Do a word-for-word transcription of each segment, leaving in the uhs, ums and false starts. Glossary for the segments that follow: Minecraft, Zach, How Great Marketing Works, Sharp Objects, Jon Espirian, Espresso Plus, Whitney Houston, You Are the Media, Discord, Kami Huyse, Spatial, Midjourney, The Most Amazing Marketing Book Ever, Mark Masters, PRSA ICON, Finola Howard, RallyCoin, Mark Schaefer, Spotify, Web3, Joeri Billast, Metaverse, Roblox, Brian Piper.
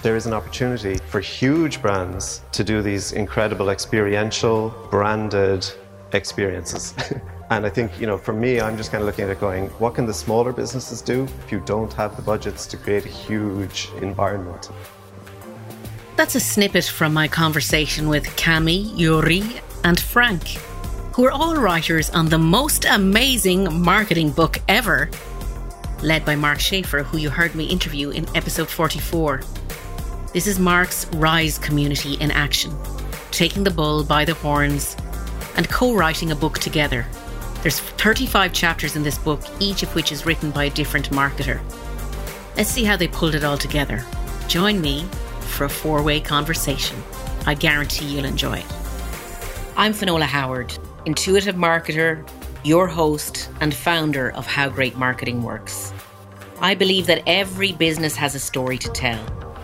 There is an opportunity for huge brands to do these incredible experiential, branded experiences. And I think, you know, for me, I'm just kind of looking at it going, what can the smaller businesses do if you don't have the budgets to create a huge environment? That's a snippet from my conversation with Kami, Joeri and Frank, who are all writers on The Most Amazing Marketing Book Ever, led by Mark Schaefer, who you heard me interview in episode forty-four. This is Mark's Rise community in action, taking the bull by the horns and co-writing a book together. There's thirty-five chapters in this book, each of which is written by a different marketer. Let's see how they pulled it all together. Join me for a four-way conversation. I guarantee you'll enjoy it. I'm Finola Howard, intuitive marketer, your host and founder of How Great Marketing Works. I believe that every business has a story to tell,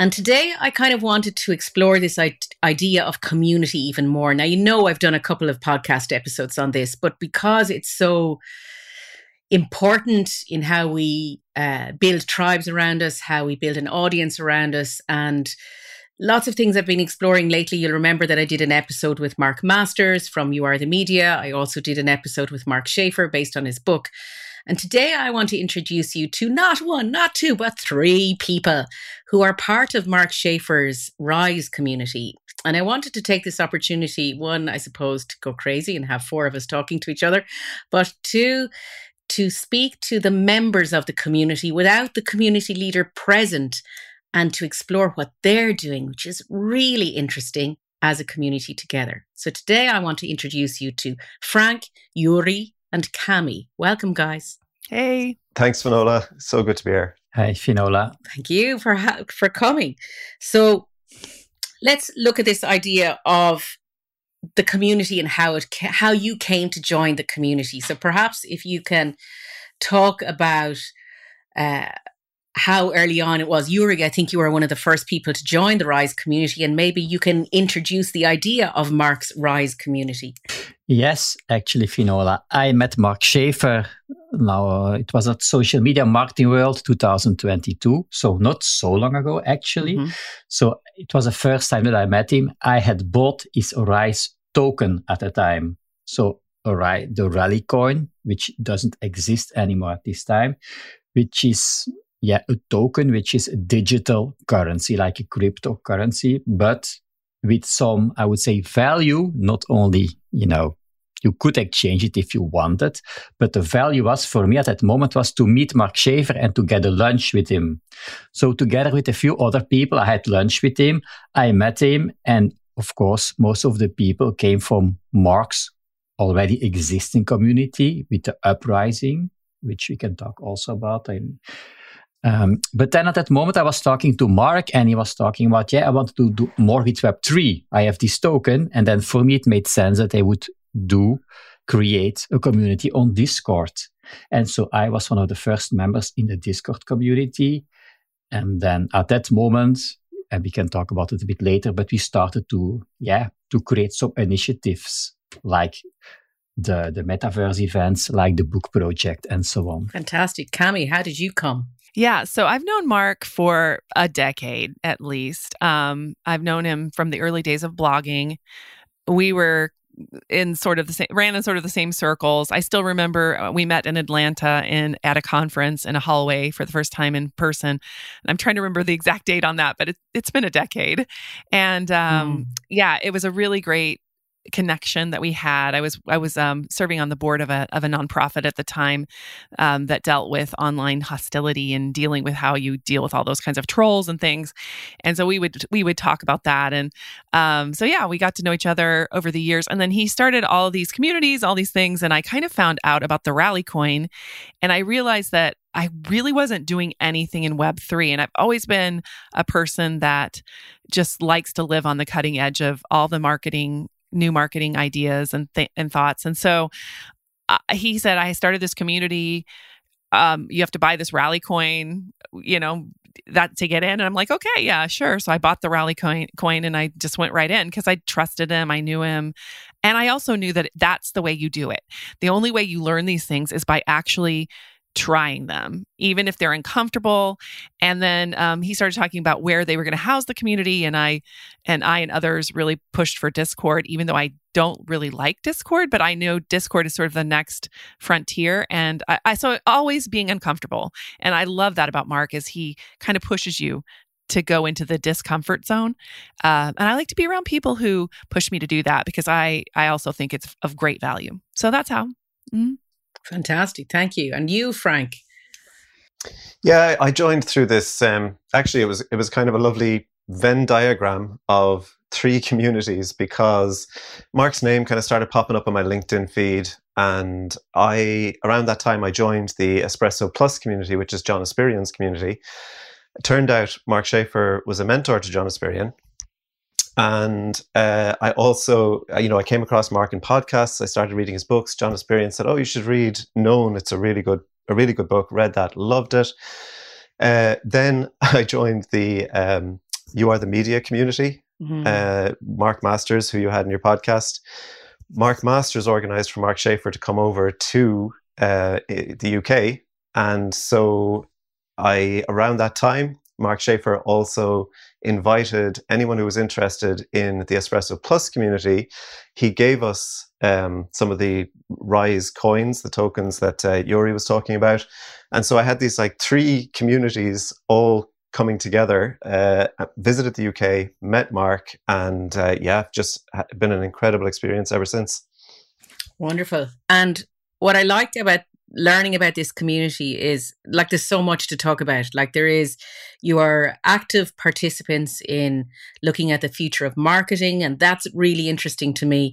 And today I kind of wanted to explore this idea of community even more. Now, you know, I've done a couple of podcast episodes on this, but because it's so important in how we uh, build tribes around us, how we build an audience around us, and lots of things I've been exploring lately. You'll remember that I did an episode with Mark Masters from You Are the Media. I also did an episode with Mark Schaefer based on his book. And today I want to introduce you to not one, not two, but three people who are part of Mark Schaefer's Rise community. And I wanted to take this opportunity, one, I suppose, to go crazy and have four of us talking to each other, but two, to speak to the members of the community without the community leader present and to explore what they're doing, which is really interesting as a community together. So today I want to introduce you to Frank, Joeri, and Kami. Welcome, guys. Hey. Thanks, Finola. So good to be here. Hi, Finola. Thank you for ha- for coming. So let's look at this idea of the community and how it ca- how you came to join the community. So perhaps if you can talk about uh, how early on it was. Joeri, I think you were one of the first people to join the Rise community, and maybe you can introduce the idea of Mark's Rise community. Yes, actually, Finola. I met Mark Schaefer. Now, uh, it was at Social Media Marketing World twenty twenty-two, so not so long ago, actually. Mm-hmm. So it was the first time that I met him. I had bought his Rise token at the time. So Rise, the RallyCoin, which doesn't exist anymore at this time, which is... Yeah, a token, which is a digital currency, like a cryptocurrency, but with some, I would say, value. Not only, you know, you could exchange it if you wanted, but the value was, for me at that moment, was to meet Mark Schaefer and to get a lunch with him. So together with a few other people, I had lunch with him, I met him, and of course, most of the people came from Mark's already existing community with the uprising, which we can talk also about. And Um, but then at that moment, I was talking to Mark and he was talking about, yeah, I wanted to do more with Web three. I have this token. And then for me, it made sense that they would do, create a community on Discord. And so I was one of the first members in the Discord community. And then at that moment, and we can talk about it a bit later, but we started to, yeah, to create some initiatives like the, the Metaverse events, like the book project and so on. Fantastic. Kami, how did you come? Yeah, so I've known Mark for a decade at least. Um, I've known him from the early days of blogging. We were in sort of the same, ran in sort of the same circles. I still remember we met in Atlanta in at a conference in a hallway for the first time in person. And I'm trying to remember the exact date on that, but it, it's been a decade. And um, mm. yeah, it was a really great connection that we had. I was I was um, serving on the board of a of a nonprofit at the time um, that dealt with online hostility and dealing with how you deal with all those kinds of trolls and things. And so we would we would talk about that. And um, so yeah, we got to know each other over the years. And then he started all of these communities, all these things. And I kind of found out about the RallyCoin, and I realized that I really wasn't doing anything in Web three. And I've always been a person that just likes to live on the cutting edge of all the marketing, new marketing ideas and th- and thoughts. And so uh, he said, I started this community. Um, you have to buy this RallyCoin, you know, that to get in. And I'm like, okay, yeah, sure. So I bought the RallyCoin coin and I just went right in because I trusted him. I knew him. And I also knew that that's the way you do it. The only way you learn these things is by actually trying them, even if they're uncomfortable. And then um, he started talking about where they were going to house the community. And I and I and others really pushed for Discord, even though I don't really like Discord, but I know Discord is sort of the next frontier. And I, I saw it always being uncomfortable. And I love that about Mark is he kind of pushes you to go into the discomfort zone. Uh, and I like to be around people who push me to do that because I, I also think it's of great value. So that's how. Mm-hmm. Fantastic. Thank you. And you, Frank? Yeah, I joined through this. Um, actually, it was it was kind of a lovely Venn diagram of three communities because Mark's name kind of started popping up on my LinkedIn feed. And I around that time, I joined the Espresso Plus community, which is Jon Espirian's community. It turned out Mark Schaefer was a mentor to Jon Espirian. And uh, I also, you know, I came across Mark in podcasts. I started reading his books. Jon Espirian said, "Oh, you should read Known. It's a really good, a really good book." Read that, loved it. Uh, then I joined the um, You Are the Media community. Mm-hmm. Uh, Mark Masters, who you had in your podcast, Mark Masters organized for Mark Schaefer to come over to uh, the U K, and so I around that time. Mark Schaefer also invited anyone who was interested in the Espresso Plus community. He gave us um, some of the Rise coins, the tokens that uh, Joeri was talking about. And so I had these like three communities all coming together, uh, visited the U K, met Mark, and uh, yeah, just been an incredible experience ever since. Wonderful. And what I liked about learning about this community is like there's so much to talk about. Like there is, you are active participants in looking at the future of marketing, and that's really interesting to me.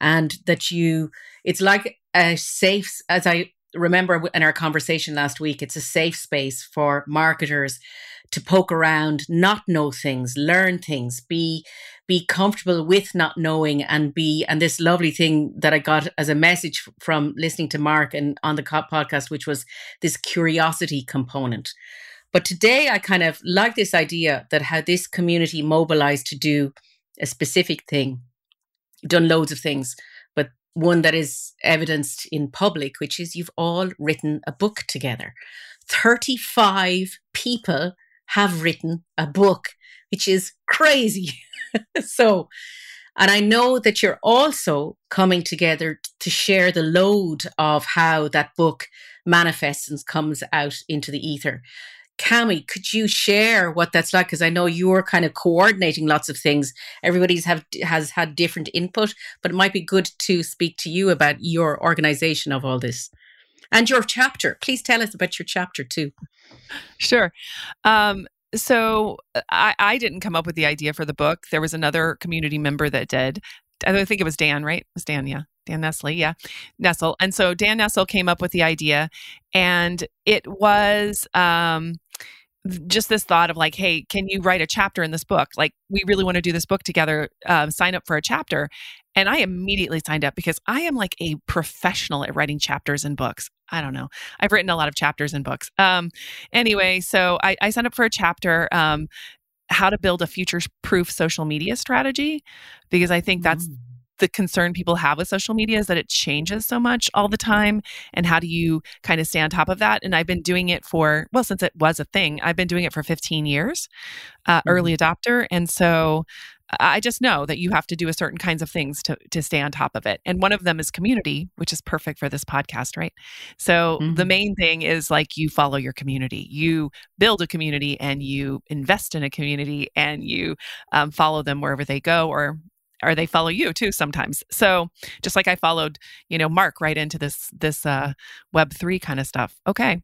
And that you, it's like a safe, as I remember in our conversation last week, it's a safe space for marketers to poke around, not know things, learn things, be be comfortable with not knowing, and be and this lovely thing that I got as a message from listening to Mark and on the podcast, which was this curiosity component. But today I kind of like this idea that how this community mobilized to do a specific thing, done loads of things, but one that is evidenced in public, which is you've all written a book together. thirty-five people have written a book, which is crazy. So, and I know that you're also coming together to share the load of how that book manifests and comes out into the ether. Kami, could you share what that's like? Because I know you're kind of coordinating lots of things. Everybody's have has had different input, but it might be good to speak to you about your organization of all this. And your chapter. Please tell us about your chapter too. Sure. Um, so I, I didn't come up with the idea for the book. There was another community member that did. I think it was Dan, right? It was Dan, yeah. Dan Nestle, yeah. Nestle. And so Dan Nestle came up with the idea. And it was um, just this thought of like, hey, can you write a chapter in this book? Like, we really want to do this book together. Uh, sign up for a chapter. And I immediately signed up because I am like a professional at writing chapters and books. I don't know. I've written a lot of chapters and books. Um, anyway, so I, I signed up for a chapter, um, how to build a future-proof social media strategy, because I think that's mm. the concern people have with social media is that it changes so much all the time. And how do you kind of stay on top of that? And I've been doing it for, well, since it was a thing, I've been doing it for fifteen years, uh, mm. early adopter. And so I just know that you have to do a certain kinds of things to to stay on top of it. And one of them is community, which is perfect for this podcast, right? So mm-hmm. the main thing is like you follow your community, you build a community and you invest in a community and you um, follow them wherever they go or or they follow you too sometimes. So just like I followed, you know, Mark right into this, this uh, Web three kind of stuff. Okay.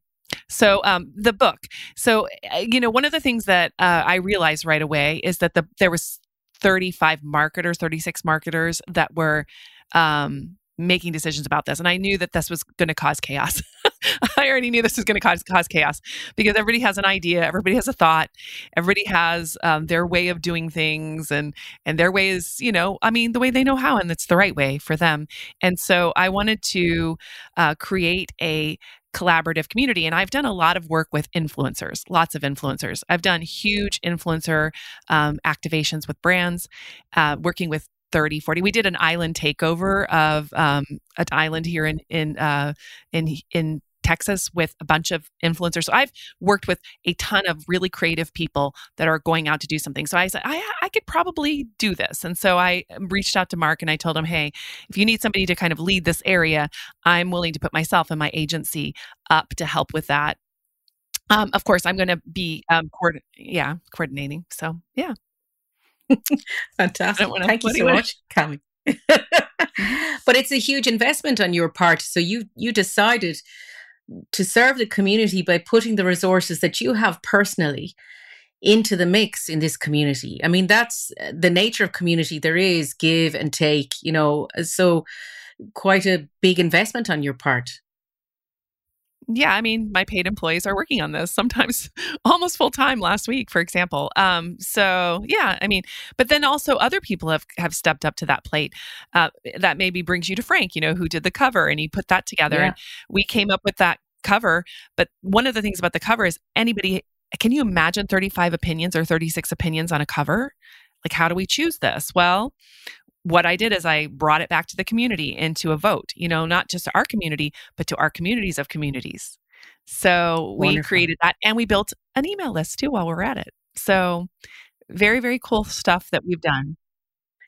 So um, the book. So, you know, one of the things that uh, I realized right away is that the there was thirty-five marketers, thirty-six marketers that were um, making decisions about this. And I knew that this was going to cause chaos. I already knew this was going to cause, cause chaos because everybody has an idea. Everybody has a thought. Everybody has um, their way of doing things, and, and their way is, you know, I mean, the way they know how, and it's the right way for them. And so I wanted to uh, create a collaborative community. And I've done a lot of work with influencers, lots of influencers. I've done huge influencer um, activations with brands, uh, working with thirty, forty. We did an island takeover of um, an island here in in uh, in in Texas with a bunch of influencers. So I've worked with a ton of really creative people that are going out to do something. So I said, I, I could probably do this. And so I reached out to Mark and I told him, hey, if you need somebody to kind of lead this area, I'm willing to put myself and my agency up to help with that. Um, of course, I'm going to be um, coord- yeah, coordinating. So yeah. Fantastic. Thank you so much, Kami. But it's a huge investment on your part. So you you decided to serve the community by putting the resources that you have personally into the mix in this community. I mean, that's the nature of community. There is give and take, you know, so quite a big investment on your part. Yeah, I mean, my paid employees are working on this sometimes almost full time last week, for example. Um, so yeah, I mean, but then also other people have, have stepped up to that plate. Uh, that maybe brings you to Frank, you know, who did the cover and he put that together. Yeah. And we came up with that cover. But one of the things about the cover is anybody, can you imagine thirty-five opinions or thirty-six opinions on a cover? Like, how do we choose this? Well, what I did is I brought it back to the community into a vote, you know, not just to our community, but to our communities of communities. So Wonderful. We created that and we built an email list too while we're at it. So very, very cool stuff that we've done.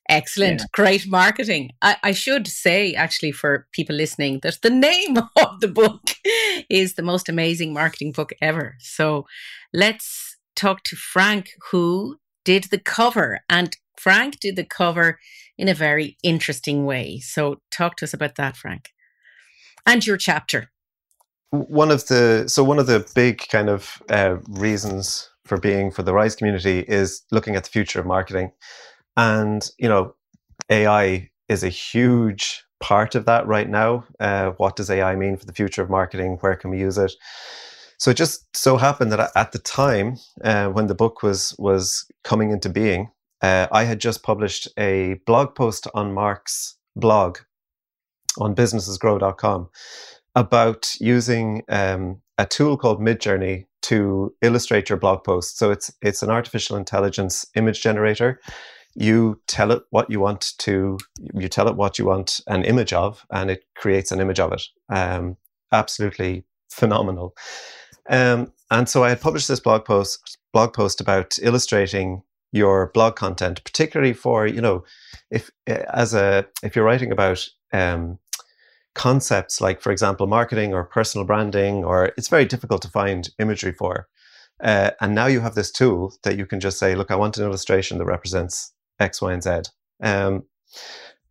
Excellent. Yeah. Great marketing. I, I should say, actually, for people listening, that the name of the book is The Most Amazing Marketing Book Ever. So let's talk to Frank, who did the cover. And Frank did the cover in a very interesting way. So talk to us about that, Frank, and your chapter. One of the so one of the big kind of uh, reasons for being for the Rise community is looking at the future of marketing, and you know, A I is a huge part of that right now. Uh, what does A I mean for the future of marketing? Where can we use it? So it just so happened that at the time uh, when the book was was coming into being. Uh, I had just published a blog post on Mark's blog on businesses grow dot com about using um, a tool called Midjourney to illustrate your blog post. So it's it's an artificial intelligence image generator. You tell it what you want to, you tell it what you want an image of, and it creates an image of it. Um, absolutely phenomenal. Um, and so I had published this blog post blog post about illustrating your blog content, particularly for, you know, if as a if you're writing about um, concepts like, for example, marketing or personal branding, or it's very difficult to find imagery for. Uh, and now you have this tool that you can just say, look, I want an illustration that represents X, Y, and Z. Um,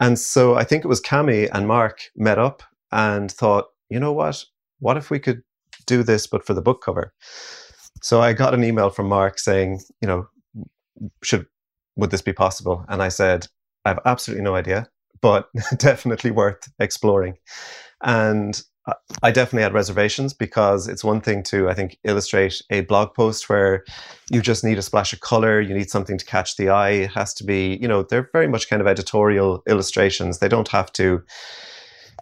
and so I think it was Kami and Mark met up and thought, you know what, what if we could do this, but for the book cover? So I got an email from Mark saying, you know, should would this be possible? And I said, I have absolutely no idea, but definitely worth exploring. And I definitely had reservations because it's one thing to, I think, illustrate a blog post where you just need a splash of color, you need something to catch the eye. It has to be, you know, they're very much kind of editorial illustrations. They don't have to,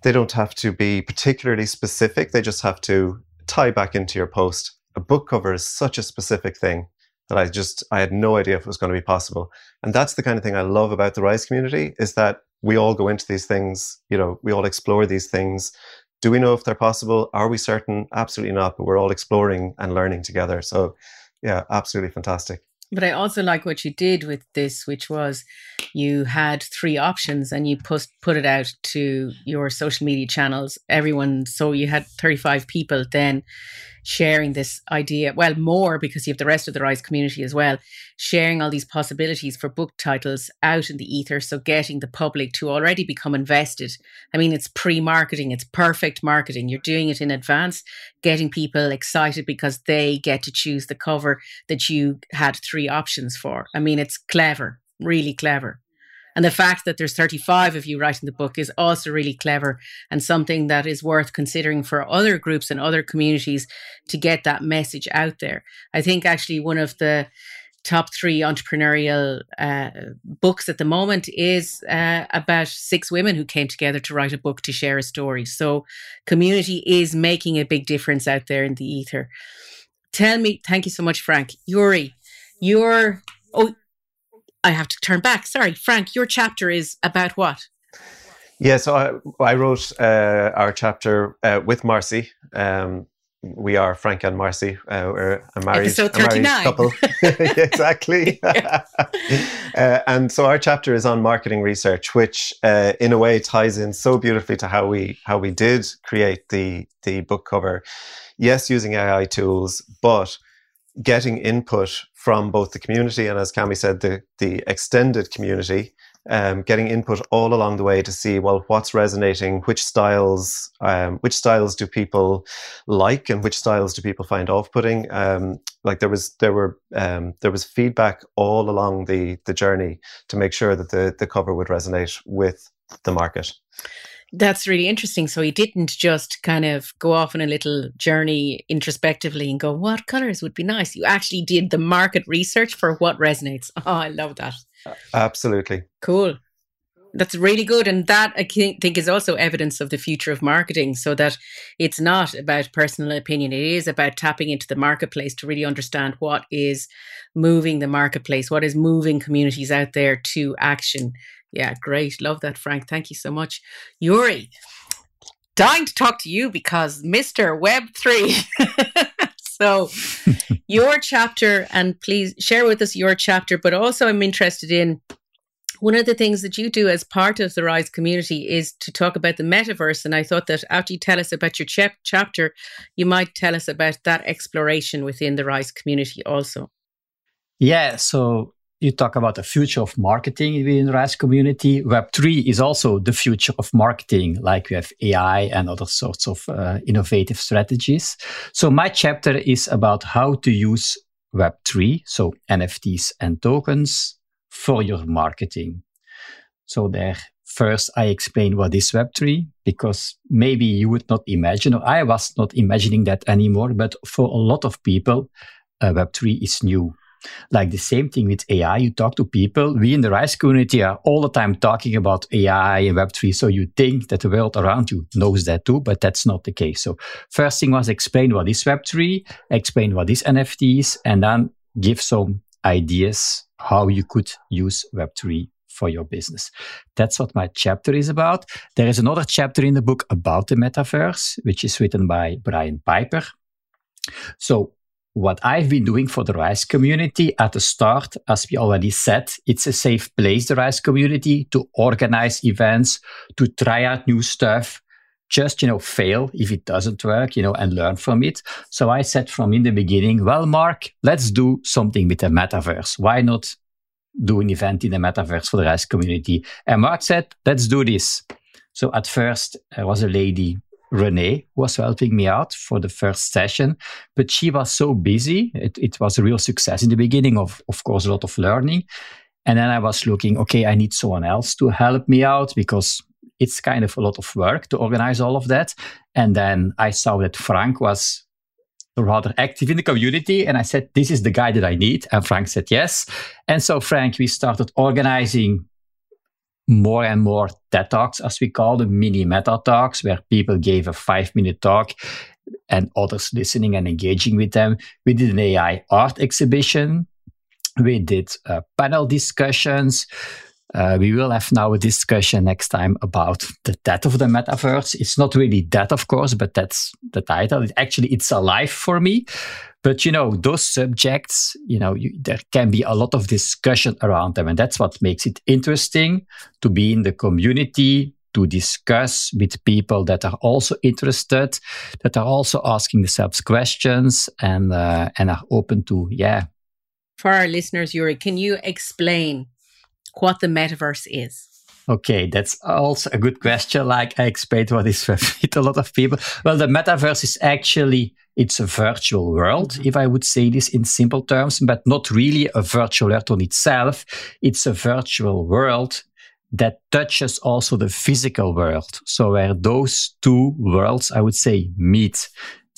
they don't have to be particularly specific. They just have to tie back into your post. A book cover is such a specific thing that I just, I had no idea if it was going to be possible. And that's the kind of thing I love about the Rise community, is that we all go into these things, you know, we all explore these things. Do we know if they're possible? Are we certain? Absolutely not. But we're all exploring and learning together. So yeah, absolutely fantastic. But I also like what you did with this, which was you had three options and you put put it out to your social media channels, everyone. So you had thirty-five people then sharing this idea, well, more because you have the rest of the Rise community as well, sharing all these possibilities for book titles out in the ether. So getting the public to already become invested. I mean, it's pre-marketing, it's perfect marketing. You're doing it in advance, getting people excited because they get to choose the cover that you had three options for. I mean, it's clever, really clever. And the fact that there's thirty-five of you writing the book is also really clever and something that is worth considering for other groups and other communities to get that message out there. I think actually one of the top three entrepreneurial uh, books at the moment is uh, about six women who came together to write a book to share a story. So community is making a big difference out there in the ether. Tell me, thank you so much, Frank. Joeri, your, oh, I have to turn back. Sorry, Frank, your chapter is about what? Yeah, so I, I wrote uh, our chapter uh, with Marcy. Um, we are Frank and Marcy. Uh, we're a married, Episode thirty-nine. A married couple. Exactly. Yeah. uh, and so our chapter is on marketing research, which uh, in a way ties in so beautifully to how we how we did create the the book cover. Yes, using A I tools, but getting input from both the community and, as Kami said, the, the extended community, um, getting input all along the way to see, well, what's resonating, which styles, um, which styles do people like and which styles do people find off-putting? Um, like there was, there were, um, there was feedback all along the, the journey to make sure that the, the cover would resonate with the market. That's really interesting. So he didn't just kind of go off on a little journey introspectively and go, what colors would be nice? You actually did the market research for what resonates. Oh, I love that. Absolutely. Cool. That's really good. And that, I think, is also evidence of the future of marketing, so that it's not about personal opinion. It is about tapping into the marketplace to really understand what is moving the marketplace, what is moving communities out there to action. Yeah, great. Love that, Frank. Thank you so much. Joeri, dying to talk to you because Mister Web three. So your chapter, and please share with us your chapter, but also I'm interested in one of the things that you do as part of the Rise community is to talk about the metaverse. And I thought that after you tell us about your ch- chapter, you might tell us about that exploration within the Rise community also. Yeah, so you talk about the future of marketing within the Rise community. Web three is also the future of marketing, like we have A I and other sorts of uh, innovative strategies. So my chapter is about how to use Web three, so N F Ts and tokens, for your marketing. So there, first I explain what is Web three, because maybe you would not imagine, or I was not imagining that anymore, but for a lot of people, uh, Web three is new. Like the same thing with A I, you talk to people. We in the Rise community are all the time talking about A I and Web three, so you think that the world around you knows that too, but that's not the case. So first thing was explain what is Web three, explain what is N F Ts, and then give some ideas how you could use Web three for your business. That's what my chapter is about. There is another chapter in the book about the metaverse, which is written by Brian Piper. So what I've been doing for the Rise community at the start, as we already said, it's a safe place, the Rise community, to organize events, to try out new stuff, just, you know, fail if it doesn't work, you know, and learn from it. So I said from in the beginning, well, Mark, let's do something with the metaverse. Why not do an event in the metaverse for the Rise community? And Mark said, let's do this. So at first, there was a lady, Renee, was helping me out for the first session, but she was so busy. It, it was a real success in the beginning, of, of course, a lot of learning. And then I was looking, okay, I need someone else to help me out because it's kind of a lot of work to organize all of that. And then I saw that Frank was rather active in the community, and I said, this is the guy that I need. And Frank said, yes. And so, Frank, we started organizing more and more TED Talks, as we call them, mini meta talks, where people gave a five-minute talk and others listening and engaging with them. We did an A I art exhibition. We did uh, panel discussions. Uh, we will have now a discussion next time about the death of the metaverse. It's not really death, of course, but that's the title. It, actually, it's alive for me. But, you know, those subjects, you know, you, there can be a lot of discussion around them. And that's what makes it interesting to be in the community, to discuss with people that are also interested, that are also asking themselves questions and, uh, and are open to, yeah. For our listeners, Joeri, can you explain what the metaverse is? Okay, that's also a good question. Like I explained what is with a lot of people. Well, the metaverse is actually, it's a virtual world, if I would say this in simple terms, but not really a virtual world on itself. It's a virtual world that touches also the physical world. So where those two worlds, I would say, meet.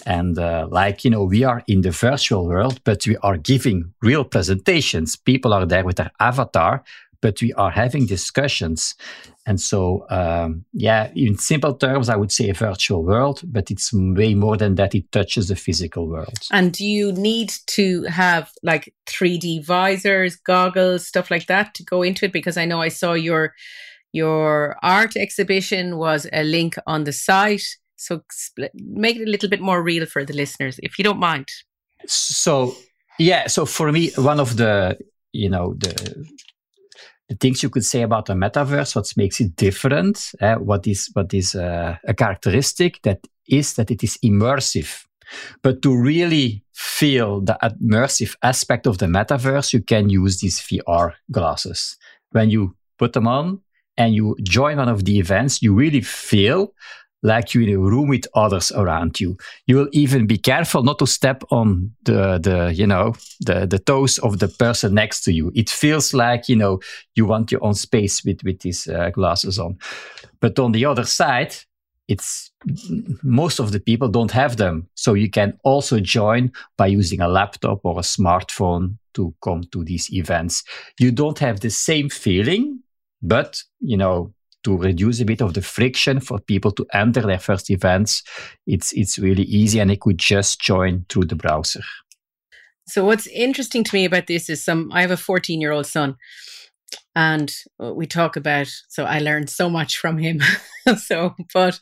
And uh, like, you know, we are in the virtual world, but we are giving real presentations. People are there with their avatar, but we are having discussions. And so, um, yeah, in simple terms, I would say a virtual world, but it's way more than that. It touches the physical world. And do you need to have like three D visors, goggles, stuff like that to go into it? Because I know I saw your your art exhibition was a link on the site. So make it a little bit more real for the listeners, if you don't mind. So, yeah, so for me, one of the, you know, the... the things you could say about the metaverse, what makes it different, eh, what is what is uh, a characteristic that is that it is immersive. But to really feel the immersive aspect of the metaverse, you can use these V R glasses. When you put them on and you join one of the events, you really feel like you're in a room with others around you. You will even be careful not to step on the, the you know, the, the toes of the person next to you. It feels like, you know, you want your own space with, with these uh, glasses on. But on the other side, it's most of the people don't have them. So you can also join by using a laptop or a smartphone to come to these events. You don't have the same feeling, but, you know, to reduce a bit of the friction for people to enter their first events, it's it's really easy, and they could just join through the browser. So what's interesting to me about this is some, I have a fourteen-year-old son, and we talk about, so I learned so much from him. so, but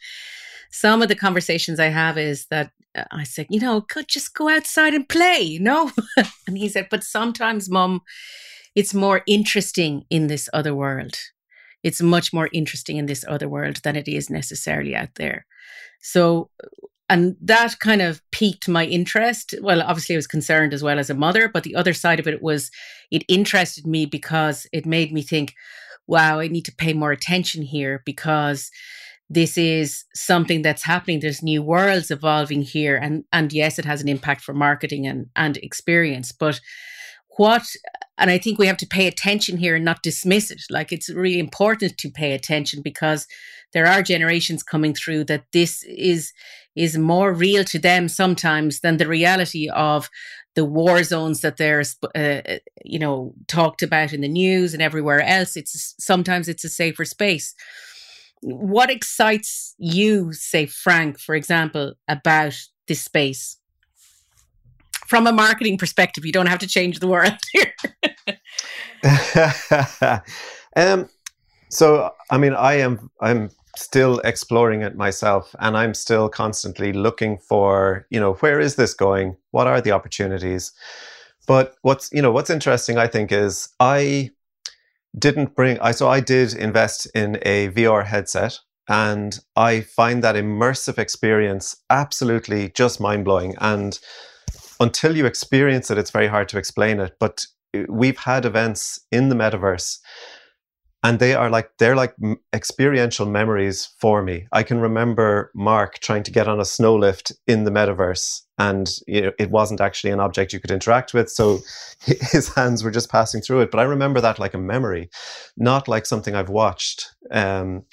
some of the conversations I have is that I said, you know, could just go outside and play, you know? and he said, but sometimes, Mom, it's more interesting in this other world. It's much more interesting in this other world than it is necessarily out there. So, and that kind of piqued my interest. Well, obviously I was concerned as well as a mother, but the other side of it was it interested me because it made me think, wow, I need to pay more attention here because this is something that's happening. There's new worlds evolving here. And, and yes, it has an impact for marketing and, and experience, but what, and I think we have to pay attention here and not dismiss it. Like it's really important to pay attention because there are generations coming through that this is is more real to them sometimes than the reality of the war zones that they're, uh, you know, talked about in the news and everywhere else. It's sometimes it's a safer space. What excites you, say Frank, for example, about this space? From a marketing perspective, you don't have to change the world here. um, so, I mean, I am I'm still exploring it myself, and I'm still constantly looking for, you know, where is this going? What are the opportunities? But what's, you know, what's interesting, I think, is I didn't bring, I so I did invest in a V R headset. And I find that immersive experience absolutely just mind-blowing. And until you experience it, it's very hard to explain it. But we've had events in the metaverse, and they are like they're like experiential memories for me. I can remember Mark trying to get on a snow lift in the metaverse, and you know, it wasn't actually an object you could interact with, so his hands were just passing through it. But I remember that like a memory, not like something I've watched. Um,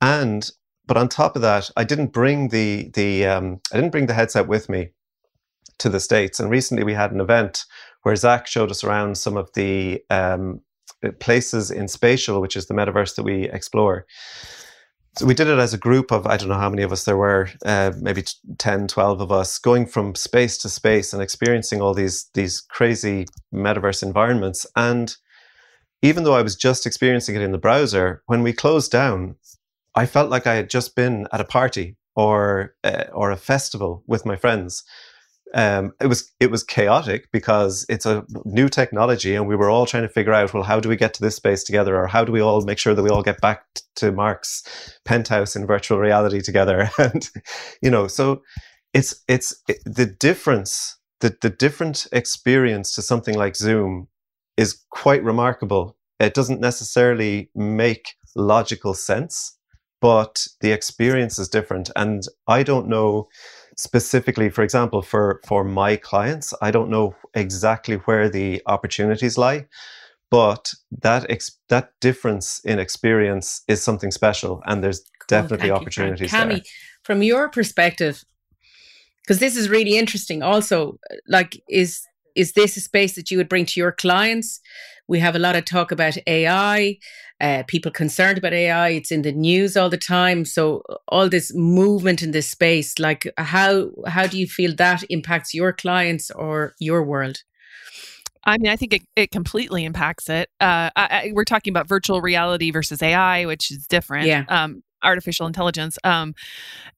and but on top of that, I didn't bring the the um, I didn't bring the headset with me to the States. And recently we had an event where Zach showed us around some of the um, places in Spatial, which is the metaverse that we explore. So we did it as a group of, I don't know how many of us there were, uh, maybe ten, twelve of us, going from space to space and experiencing all these, these crazy metaverse environments. And even though I was just experiencing it in the browser, when we closed down, I felt like I had just been at a party or uh, or a festival with my friends. Um, it was it was chaotic because it's a new technology, and we were all trying to figure out, well, how do we get to this space together, or how do we all make sure that we all get back t- to Mark's penthouse in virtual reality together? And you know, so it's it's it, the difference, the the different experience to something like Zoom is quite remarkable. It doesn't necessarily make logical sense, but the experience is different, and I don't know. Specifically, for example, for, for my clients, I don't know exactly where the opportunities lie, But that ex that difference in experience is something special, and there's definitely oh, opportunities you, Kami, there. From your perspective, because this is really interesting also, like, is is this a space that you would bring to your clients? We have a lot of talk about A I, uh, people concerned about A I. It's in the news all the time. So all this movement in this space, like, how how do you feel that impacts your clients or your world? I mean, I think it, it completely impacts it. Uh, I, I, we're talking about virtual reality versus A I, which is different. Yeah. Um, artificial intelligence. Um,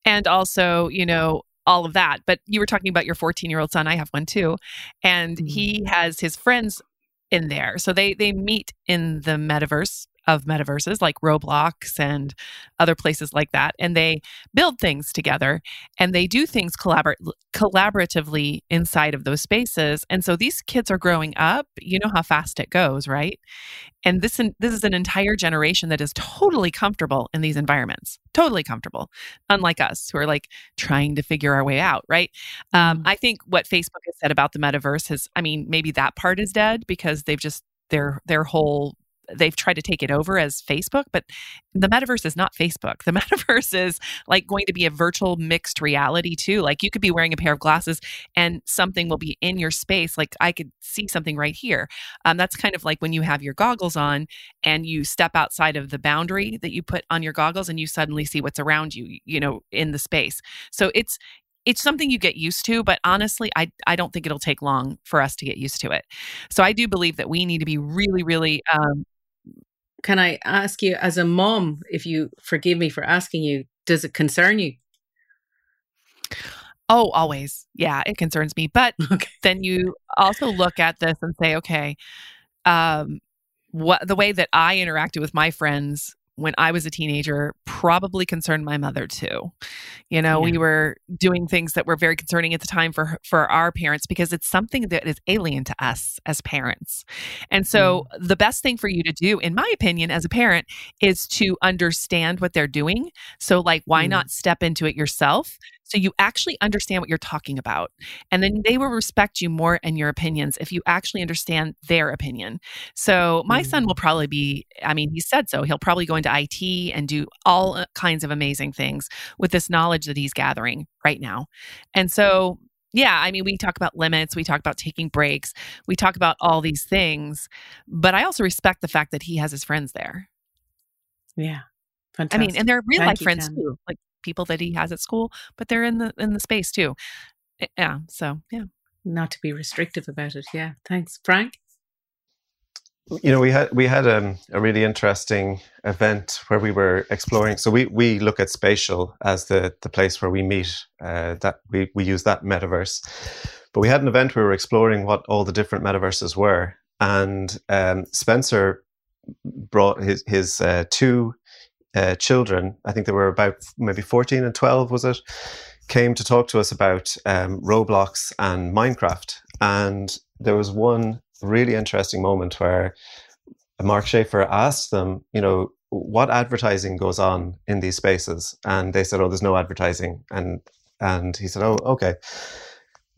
and also, you know, all of that. But you were talking about your fourteen-year-old son. I have one too. And mm-hmm. he has his friends in there. So they they meet in the metaverse of metaverses like Roblox and other places like that. And they build things together and they do things collabor collaboratively inside of those spaces. And so these kids are growing up, you know how fast it goes, right? And this, this is an entire generation that is totally comfortable in these environments, totally comfortable, unlike us who are like trying to figure our way out, right? Um, I think what Facebook has said about the metaverse has, I mean, maybe that part is dead because they've just, their their whole they've tried to take it over as Facebook, but the metaverse is not Facebook. The metaverse is like going to be a virtual mixed reality too. Like you could be wearing a pair of glasses and something will be in your space. Like I could see something right here. Um, that's kind of like when you have your goggles on and you step outside of the boundary that you put on your goggles and you suddenly see what's around you, you know, in the space. So it's, it's something you get used to, but honestly, I, I don't think it'll take long for us to get used to it. So I do believe that we need to be really, really, um, can I ask you as a mom, if you forgive me for asking you, does it concern you? Oh, always. Yeah, it concerns me. But okay. Then you also look at this and say, okay, um, what the way that I interacted with my friends when I was a teenager probably concerned my mother too. You know, yeah. We were doing things that were very concerning at the time for, for our parents because it's something that is alien to us as parents. And so mm. the best thing for you to do, in my opinion, as a parent is to understand what they're doing. So like, why mm. not step into it yourself? So you actually understand what you're talking about. And then they will respect you more and your opinions if you actually understand their opinion. So my mm. son will probably be, I mean, he said so, he'll probably go into I T and do all kinds of amazing things with this knowledge that he's gathering right now. And so, yeah, I mean, we talk about limits, we talk about taking breaks, we talk about all these things, but I also respect the fact that he has his friends there. Yeah. Fantastic. I mean, and they're real life friends too. Like, people that he has at school, but they're in the in the space too. Yeah. So yeah. Not to be restrictive about it. Yeah. Thanks. Frank? You know, we had we had um, a really interesting event where we were exploring. So we we look at Spatial as the the place where we meet, uh, that we, we use that metaverse. But we had an event where we were exploring what all the different metaverses were. And um, Spencer brought his his uh, two Uh, children, I think they were about maybe fourteen and twelve, was it, came to talk to us about um, Roblox and Minecraft. And there was one really interesting moment where Mark Schaefer asked them, you know, what advertising goes on in these spaces? And they said, oh, there's no advertising. And, and he said, oh, okay.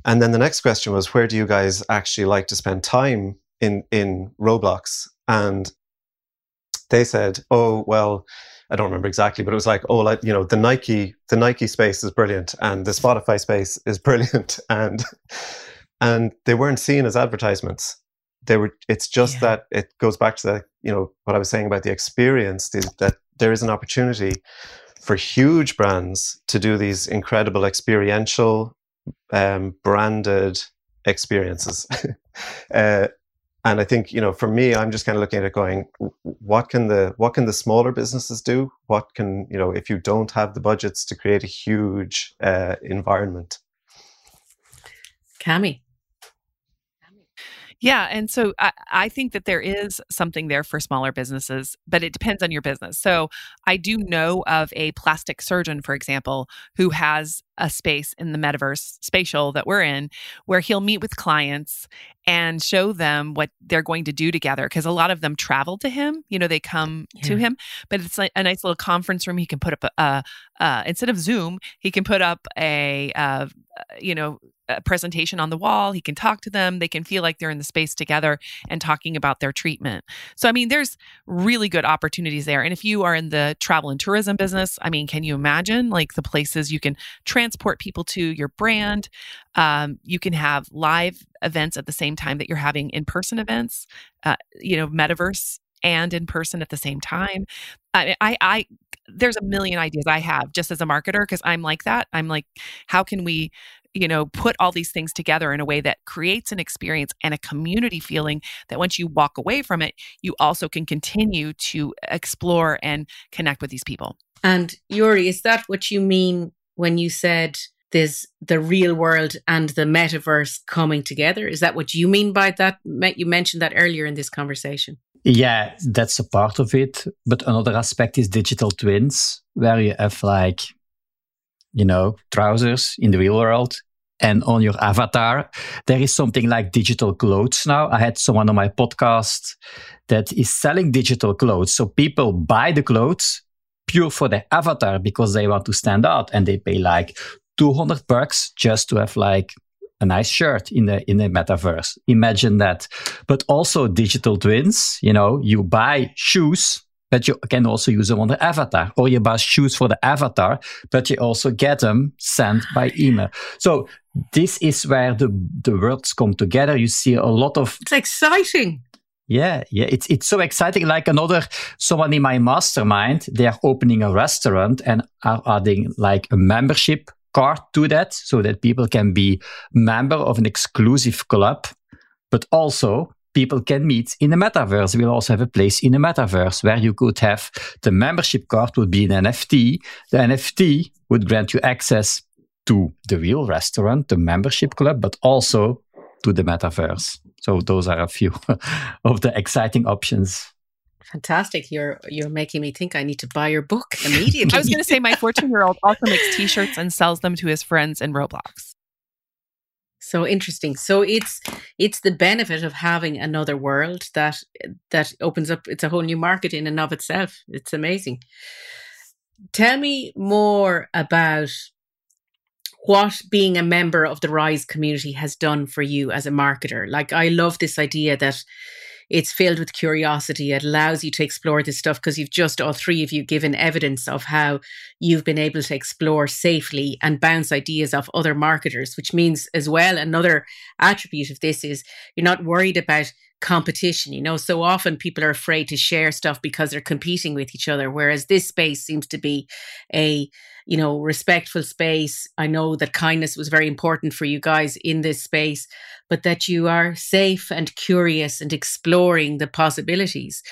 And then the next question was, where do you guys actually like to spend time in, in Roblox? And they said, oh, well, I don't remember exactly, but it was like, oh, like, you know, the Nike, the Nike space is brilliant and the Spotify space is brilliant. And, and they weren't seen as advertisements. They were, it's just yeah. that it goes back to the, you know, what I was saying about the experience, the, that there is an opportunity for huge brands to do these incredible experiential, um, branded experiences. uh, And I think, you know, for me, I'm just kind of looking at it going, what can the what can the smaller businesses do? What can, you know, if you don't have the budgets to create a huge uh, environment? Kami. Yeah. And so I, I think that there is something there for smaller businesses, but it depends on your business. So I do know of a plastic surgeon, for example, who has a space in the metaverse Spatial that we're in where he'll meet with clients and show them what they're going to do together. Because a lot of them travel to him, you know, they come yeah. to him, but it's like a nice little conference room. He can put up, a, uh, uh, instead of Zoom, he can put up a, uh, you know, a presentation on the wall. He can talk to them. They can feel like they're in the space together and talking about their treatment. So, I mean, there's really good opportunities there. And if you are in the travel and tourism business, I mean, can you imagine like the places you can transport people to your brand? Um, you can have live events at the same time that you're having in-person events, uh, you know, metaverse and in-person at the same time. I, I, I there's a million ideas I have just as a marketer, because I'm like that. I'm like, how can we, you know, put all these things together in a way that creates an experience and a community feeling that once you walk away from it, you also can continue to explore and connect with these people. And Joeri, is that what you mean when you said there's the real world and the metaverse coming together? Is that what you mean by that? You mentioned that earlier in this conversation. Yeah, that's a part of it. But another aspect is digital twins, where you have like, you know, trousers in the real world. And on your avatar, there is something like digital clothes now. I had someone on my podcast that is selling digital clothes. So people buy the clothes pure for their avatar because they want to stand out, and they pay like two hundred bucks just to have like a nice shirt in the in the metaverse. Imagine that. But also digital twins, you know, you buy shoes, but you can also use them on the avatar, or you buy shoes for the avatar, but you also get them sent by email. So this is where the, the worlds come together. You see a lot of... It's exciting. Yeah, yeah, it's it's so exciting. Like another, someone in my mastermind, they are opening a restaurant and are adding like a membership card to that, so that people can be member of an exclusive club, but also people can meet in the metaverse. We'll also have a place in the metaverse where you could have the membership card would be an N F T. The N F T would grant you access to the real restaurant, the membership club, but also to the metaverse. So those are a few of the exciting options. Fantastic. You're you're making me think I need to buy your book immediately. I was going to say my fourteen-year-old also makes t-shirts and sells them to his friends in Roblox. So interesting. So it's it's the benefit of having another world that that opens up. It's a whole new market in and of itself. It's amazing. Tell me more about what being a member of the Rise community has done for you as a marketer. Like, I love this idea that it's filled with curiosity. It allows you to explore this stuff because you've just, all three of you, given evidence of how you've been able to explore safely and bounce ideas off other marketers, which means as well, another attribute of this is you're not worried about competition. You know, so often people are afraid to share stuff because they're competing with each other, whereas this space seems to be a, you know, respectful space. I know that kindness was very important for you guys in this space, but that you are safe and curious and exploring the possibilities.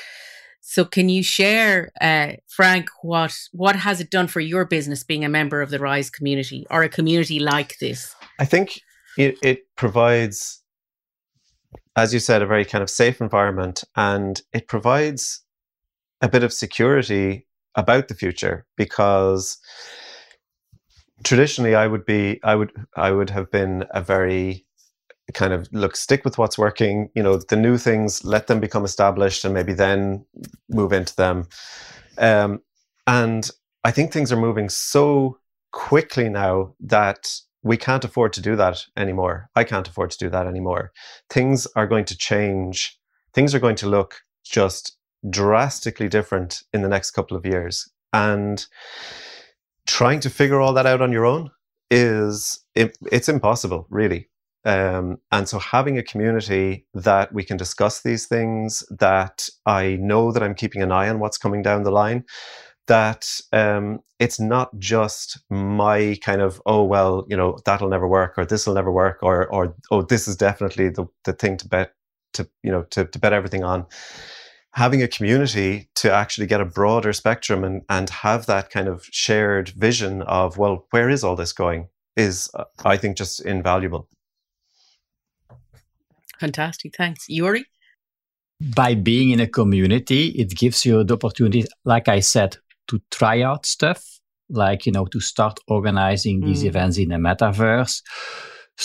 So can you share, uh, Frank, what what has it done for your business being a member of the Rise community, or a community like this? I think it, it provides, as you said, a very kind of safe environment, and it provides a bit of security about the future, because traditionally I would be, I would, I would have been a very kind of, look, stick with what's working, you know, the new things, let them become established and maybe then move into them. Um, and I think things are moving so quickly now that we can't afford to do that anymore. I can't afford to do that anymore. Things are going to change. Things are going to look just drastically different in the next couple of years. And trying to figure all that out on your own is, it, it's impossible, really. Um, and so having a community that we can discuss these things, that I know that I'm keeping an eye on what's coming down the line, that um, it's not just my kind of, oh, well, you know, that'll never work, or this'll never work, or, or oh, this is definitely the, the thing to bet, to, you know, to, to bet everything on. Having a community to actually get a broader spectrum and, and have that kind of shared vision of, well, where is all this going, is, uh, I think, just invaluable. Fantastic. Thanks. Joeri? By being in a community, it gives you the opportunity, like I said, to try out stuff, like, you know, to start organizing mm. these events in the metaverse,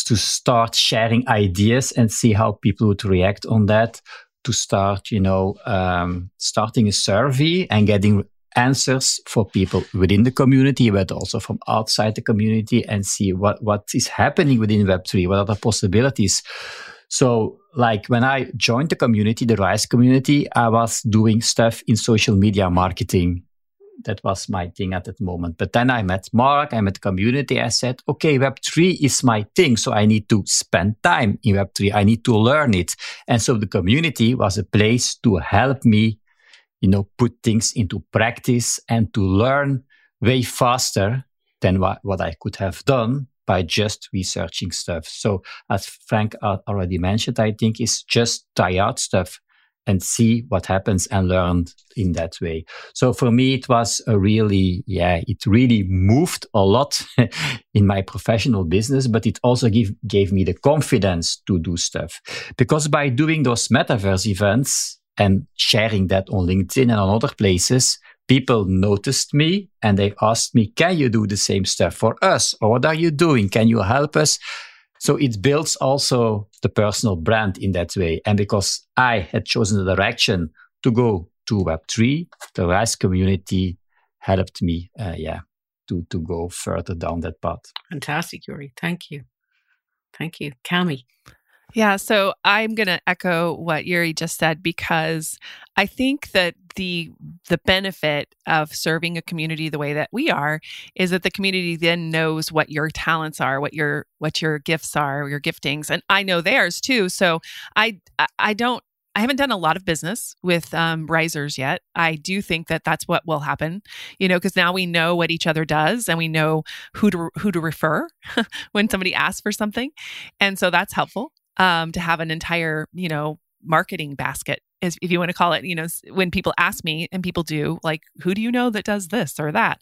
to start sharing ideas and see how people would react on that, to start, you know, um, starting a survey and getting answers for people within the community, but also from outside the community, and see what, what is happening within Web three, what are the possibilities. So like when I joined the community, the Rise community, I was doing stuff in social media marketing. That was my thing at that moment. But then I met Mark, I met the community. I said, okay, Web three is my thing. So I need to spend time in Web three. I need to learn it. And so the community was a place to help me, you know, put things into practice and to learn way faster than wh- what I could have done by just researching stuff. So as Frank already mentioned, I think is just try out stuff and see what happens and learn in that way. So for me, it was a really, yeah, it really moved a lot in my professional business, but it also give, gave me the confidence to do stuff. Because by doing those metaverse events and sharing that on LinkedIn and on other places, people noticed me and they asked me, can you do the same stuff for us? Or what are you doing? Can you help us? So it builds also the personal brand in that way. And because I had chosen the direction to go to Web three, the Rise community helped me uh, yeah, to, to go further down that path. Fantastic, Joeri. Thank you. Thank you. Kami. Yeah, so I'm going to echo what Joeri just said, because I think that the the benefit of serving a community the way that we are is that the community then knows what your talents are, what your what your gifts are, your giftings, and I know theirs too. So I I don't I haven't done a lot of business with um, risers yet. I do think that that's what will happen, you know, because now we know what each other does and we know who to who to refer when somebody asks for something, and so that's helpful. Um, to have an entire, you know, marketing basket, is, if you want to call it, you know, when people ask me, and people do, like, who do you know that does this or that,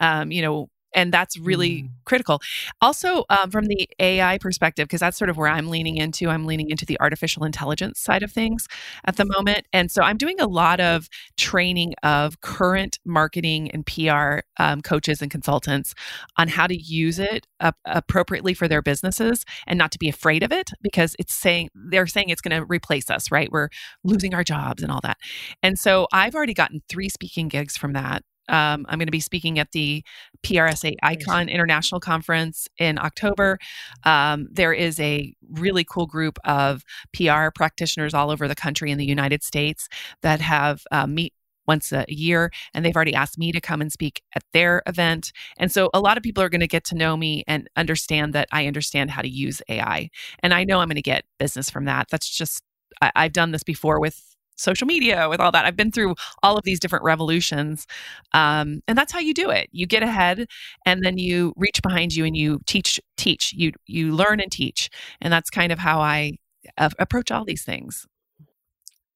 um, you know, and that's really mm. critical. Also, um, from the A I perspective, because that's sort of where I'm leaning into, I'm leaning into the artificial intelligence side of things at the moment. And so I'm doing a lot of training of current marketing and P R um, coaches and consultants on how to use it appropriately for their businesses and not to be afraid of it, because it's saying, they're saying it's going to replace us, right? We're losing our jobs and all that. And so I've already gotten three speaking gigs from that. Um, I'm going to be speaking at the P R S A ICON International Conference in October. Um, there is a really cool group of P R practitioners all over the country in the United States that have uh, meet once a year, and they've already asked me to come and speak at their event. And so a lot of people are going to get to know me and understand that I understand how to use A I. And I know I'm going to get business from that. That's just, I, I've done this before with social media, with all that. I've been through all of these different revolutions. Um, and that's how you do it. You get ahead and then you reach behind you and you teach, teach, you, you learn and teach. And that's kind of how I uh, approach all these things.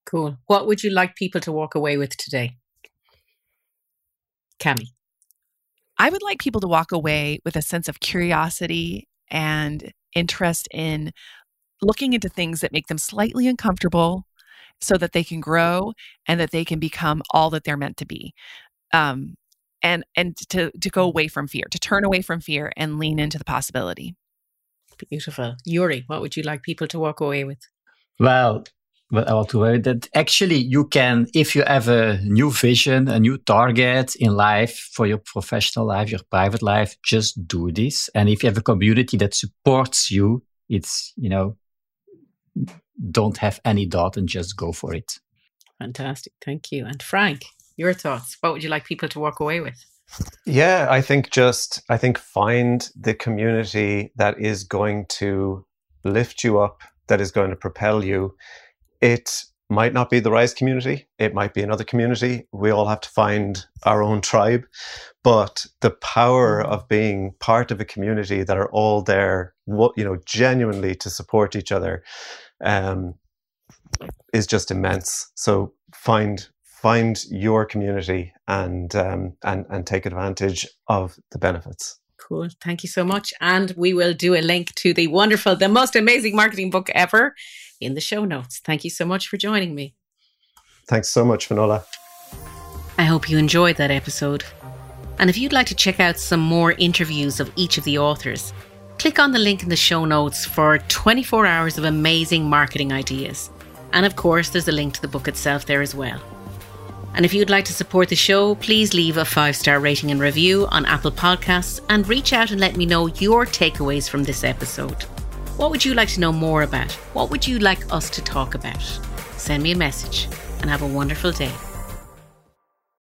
Cool. What would you like people to walk away with today? Kami. I would like people to walk away with a sense of curiosity and interest in looking into things that make them slightly uncomfortable, so that they can grow and that they can become all that they're meant to be. Um, and and to, to go away from fear, to turn away from fear and lean into the possibility. Beautiful. Joeri, what would you like people to walk away with? Well, well I want to worry that actually you can, if you have a new vision, a new target in life for your professional life, your private life, just do this. And if you have a community that supports you, it's, you know, don't have any doubt and just go for it. Fantastic. Thank you. And Frank, your thoughts. What would you like people to walk away with? Yeah, I think just, I think find the community that is going to lift you up, that is going to propel you. It might not be the Rise community. It might be another community. We all have to find our own tribe. But the power of being part of a community that are all there, you know, genuinely to support each other, um, is just immense. So find find your community and um, and and take advantage of the benefits. Cool. Thank you so much. And we will do a link to the wonderful, the most amazing marketing book ever in the show notes. Thank you so much for joining me. Thanks so much, Finola. I hope you enjoyed that episode. And if you'd like to check out some more interviews of each of the authors, click on the link in the show notes for twenty-four hours of amazing marketing ideas. And of course, there's a link to the book itself there as well. And if you'd like to support the show, please leave a five-star rating and review on Apple Podcasts and reach out and let me know your takeaways from this episode. What would you like to know more about? What would you like us to talk about? Send me a message and have a wonderful day.